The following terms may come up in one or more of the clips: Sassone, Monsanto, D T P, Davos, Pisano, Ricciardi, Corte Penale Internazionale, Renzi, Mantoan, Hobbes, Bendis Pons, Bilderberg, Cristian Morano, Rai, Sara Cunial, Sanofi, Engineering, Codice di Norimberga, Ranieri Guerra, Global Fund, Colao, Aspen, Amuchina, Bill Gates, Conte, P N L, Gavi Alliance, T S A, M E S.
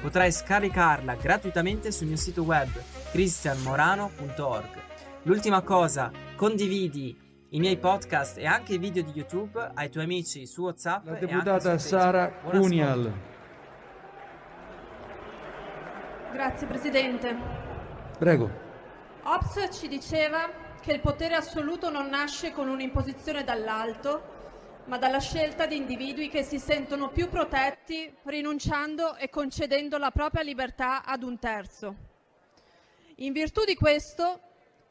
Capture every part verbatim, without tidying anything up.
Potrai scaricarla gratuitamente sul mio sito web cristian morano punto org. L'ultima cosa, condividi i miei podcast e anche i video di YouTube ai tuoi amici su WhatsApp. La deputata Sara Cunial. Grazie Presidente. Prego. Hobbes ci diceva che il potere assoluto non nasce con un'imposizione dall'alto, ma dalla scelta di individui che si sentono più protetti rinunciando e concedendo la propria libertà ad un terzo. In virtù di questo,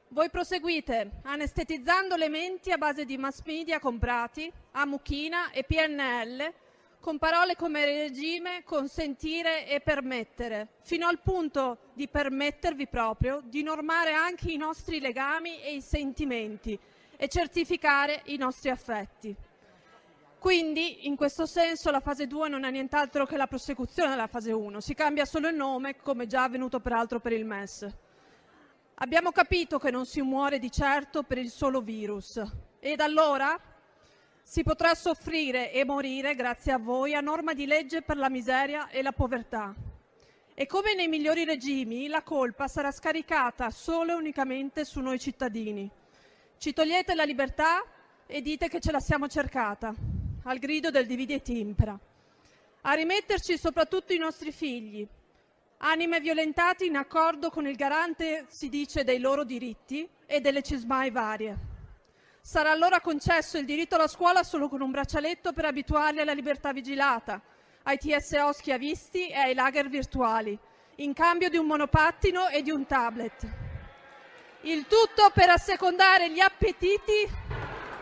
voi proseguite anestetizzando le menti a base di mass media comprati, Amuchina e P N L, con parole come regime, consentire e permettere, fino al punto di permettervi proprio di normare anche i nostri legami e i sentimenti e certificare i nostri affetti. Quindi, in questo senso, la fase due non è nient'altro che la prosecuzione della fase uno, si cambia solo il nome, come già avvenuto peraltro per il M E S. Abbiamo capito che non si muore di certo per il solo virus ed allora si potrà soffrire e morire, grazie a voi, a norma di legge per la miseria e la povertà. E come nei migliori regimi, la colpa sarà scaricata solo e unicamente su noi cittadini. Ci togliete la libertà e dite che ce la siamo cercata, al grido del divide et impera. A rimetterci soprattutto i nostri figli, anime violentate in accordo con il garante, si dice, dei loro diritti e delle cismai varie. Sarà allora concesso il diritto alla scuola solo con un braccialetto per abituarli alla libertà vigilata, ai T S O schiavisti e ai lager virtuali, in cambio di un monopattino e di un tablet. Il tutto per assecondare gli appetiti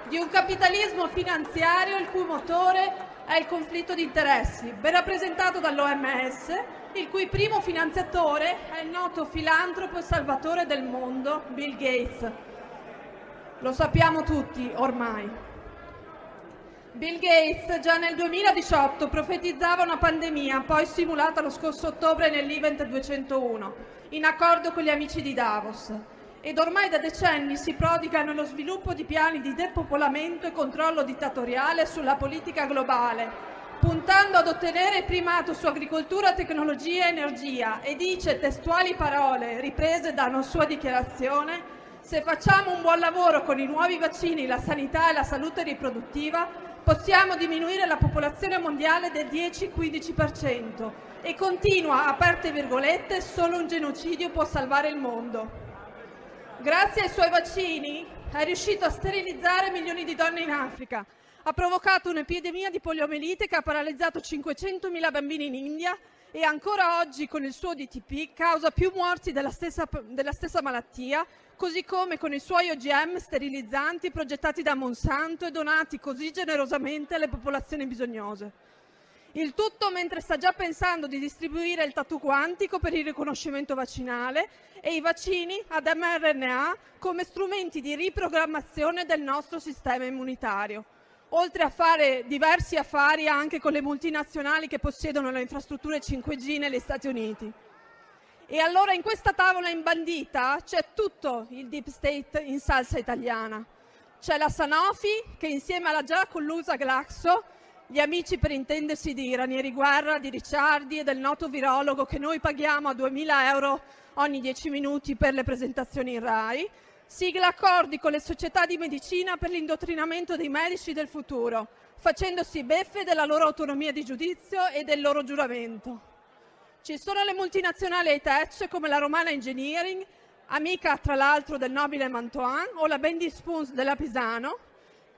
di un capitalismo finanziario il cui motore è il conflitto di interessi, ben rappresentato dall'O M S, il cui primo finanziatore è il noto filantropo e salvatore del mondo, Bill Gates. Lo sappiamo tutti ormai. Bill Gates già nel duemiladiciotto profetizzava una pandemia, poi simulata lo scorso ottobre nell'event duecentouno, in accordo con gli amici di Davos. Ed ormai da decenni si prodiga nello sviluppo di piani di depopolamento e controllo dittatoriale sulla politica globale, puntando ad ottenere il primato su agricoltura, tecnologia e energia, e dice, testuali parole riprese da una sua dichiarazione: se facciamo un buon lavoro con i nuovi vaccini, la sanità e la salute riproduttiva, possiamo diminuire la popolazione mondiale del dieci quindici per cento. E continua, aperte virgolette, solo un genocidio può salvare il mondo. Grazie ai suoi vaccini è riuscito a sterilizzare milioni di donne in Africa, ha provocato un'epidemia di poliomielite che ha paralizzato cinquecentomila bambini in India e ancora oggi con il suo D T P causa più morti della stessa, della stessa malattia, così come con i suoi O G M sterilizzanti progettati da Monsanto e donati così generosamente alle popolazioni bisognose. Il tutto mentre sta già pensando di distribuire il tatu quantico per il riconoscimento vaccinale e i vaccini ad mRNA come strumenti di riprogrammazione del nostro sistema immunitario, oltre a fare diversi affari anche con le multinazionali che possiedono le infrastrutture cinque G negli Stati Uniti. E allora in questa tavola imbandita c'è tutto il deep state in salsa italiana. C'è la Sanofi che insieme alla già collusa Glaxo, gli amici per intendersi di Ranieri Guerra, di Ricciardi e del noto virologo che noi paghiamo a duemila euro ogni dieci minuti per le presentazioni in Rai, sigla accordi con le società di medicina per l'indottrinamento dei medici del futuro, facendosi beffe della loro autonomia di giudizio e del loro giuramento. Ci sono le multinazionali ai tech come la romana Engineering, amica tra l'altro del nobile Mantoan, o la Bendis Pons della Pisano,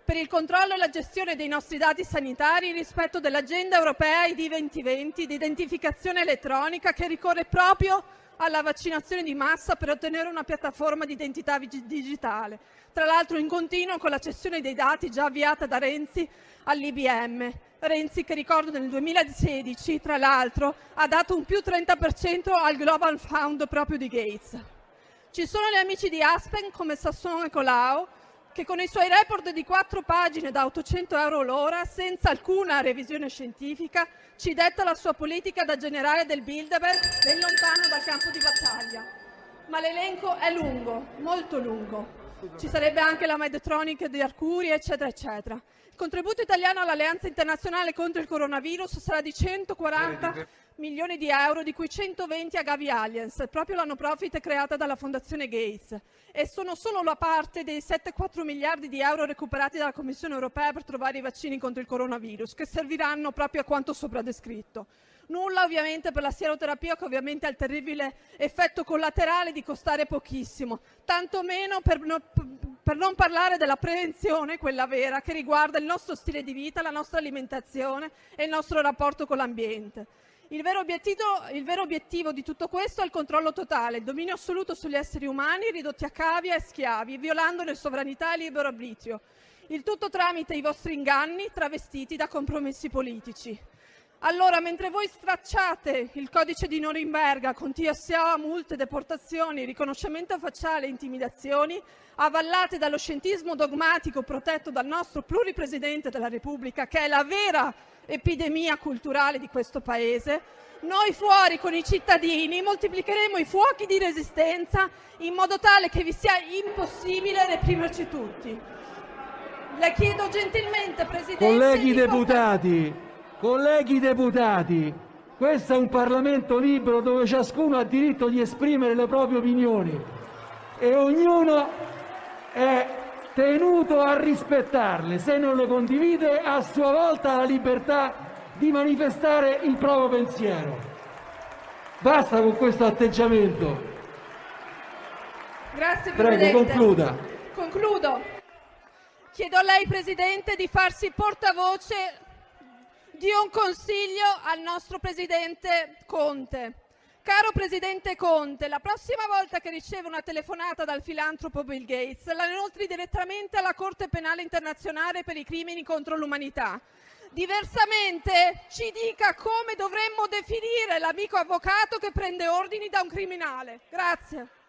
per il controllo e la gestione dei nostri dati sanitari rispetto dell'agenda europea I D duemilaventi di identificazione elettronica che ricorre proprio alla vaccinazione di massa per ottenere una piattaforma di identità digitale, tra l'altro in continuo con la cessione dei dati già avviata da Renzi all'I B M. Renzi che, ricordo, nel duemilasedici, tra l'altro, ha dato un più trenta per cento al Global Fund proprio di Gates. Ci sono gli amici di Aspen come Sassone e Colao che con i suoi report di quattro pagine da ottocento euro l'ora, senza alcuna revisione scientifica, ci detta la sua politica da generale del Bilderberg ben lontano dal campo di battaglia. Ma l'elenco è lungo, molto lungo. Ci sarebbe anche la Medtronic di Arcuri, eccetera, eccetera. Il contributo italiano all'Alleanza Internazionale contro il coronavirus sarà di centoquaranta milioni di euro, di cui centoventi a Gavi Alliance, proprio la no profit creata dalla Fondazione Gates, e sono solo la parte dei settantaquattro miliardi di euro recuperati dalla Commissione Europea per trovare i vaccini contro il coronavirus, che serviranno proprio a quanto sopra descritto. Nulla ovviamente per la sieroterapia, che ovviamente ha il terribile effetto collaterale di costare pochissimo, tantomeno per, no, per non parlare della prevenzione, quella vera, che riguarda il nostro stile di vita, la nostra alimentazione e il nostro rapporto con l'ambiente. Il vero obiettivo, il vero obiettivo di tutto questo è il controllo totale, il dominio assoluto sugli esseri umani ridotti a cavia e schiavi, violandone sovranità e libero arbitrio. Il tutto tramite i vostri inganni travestiti da compromessi politici. Allora, mentre voi stracciate il codice di Norimberga con T S A, multe, deportazioni, riconoscimento facciale e intimidazioni, avallate dallo scientismo dogmatico protetto dal nostro pluripresidente della Repubblica, che è la vera epidemia culturale di questo Paese, noi fuori con i cittadini moltiplicheremo i fuochi di resistenza in modo tale che vi sia impossibile reprimerci tutti. Le chiedo gentilmente, Presidente... Colleghi deputati... Colleghi deputati, questo è un Parlamento libero dove ciascuno ha diritto di esprimere le proprie opinioni e ognuno è tenuto a rispettarle. Se non le condivide, a sua volta ha la libertà di manifestare il proprio pensiero. Basta con questo atteggiamento. Grazie, Presidente. Prego, concluda. Concludo. Chiedo a lei, Presidente, di farsi portavoce di un consiglio al nostro Presidente Conte. Caro Presidente Conte, la prossima volta che riceve una telefonata dal filantropo Bill Gates, la inoltri direttamente alla Corte Penale Internazionale per i crimini contro l'umanità. Diversamente ci dica come dovremmo definire l'amico avvocato che prende ordini da un criminale. Grazie.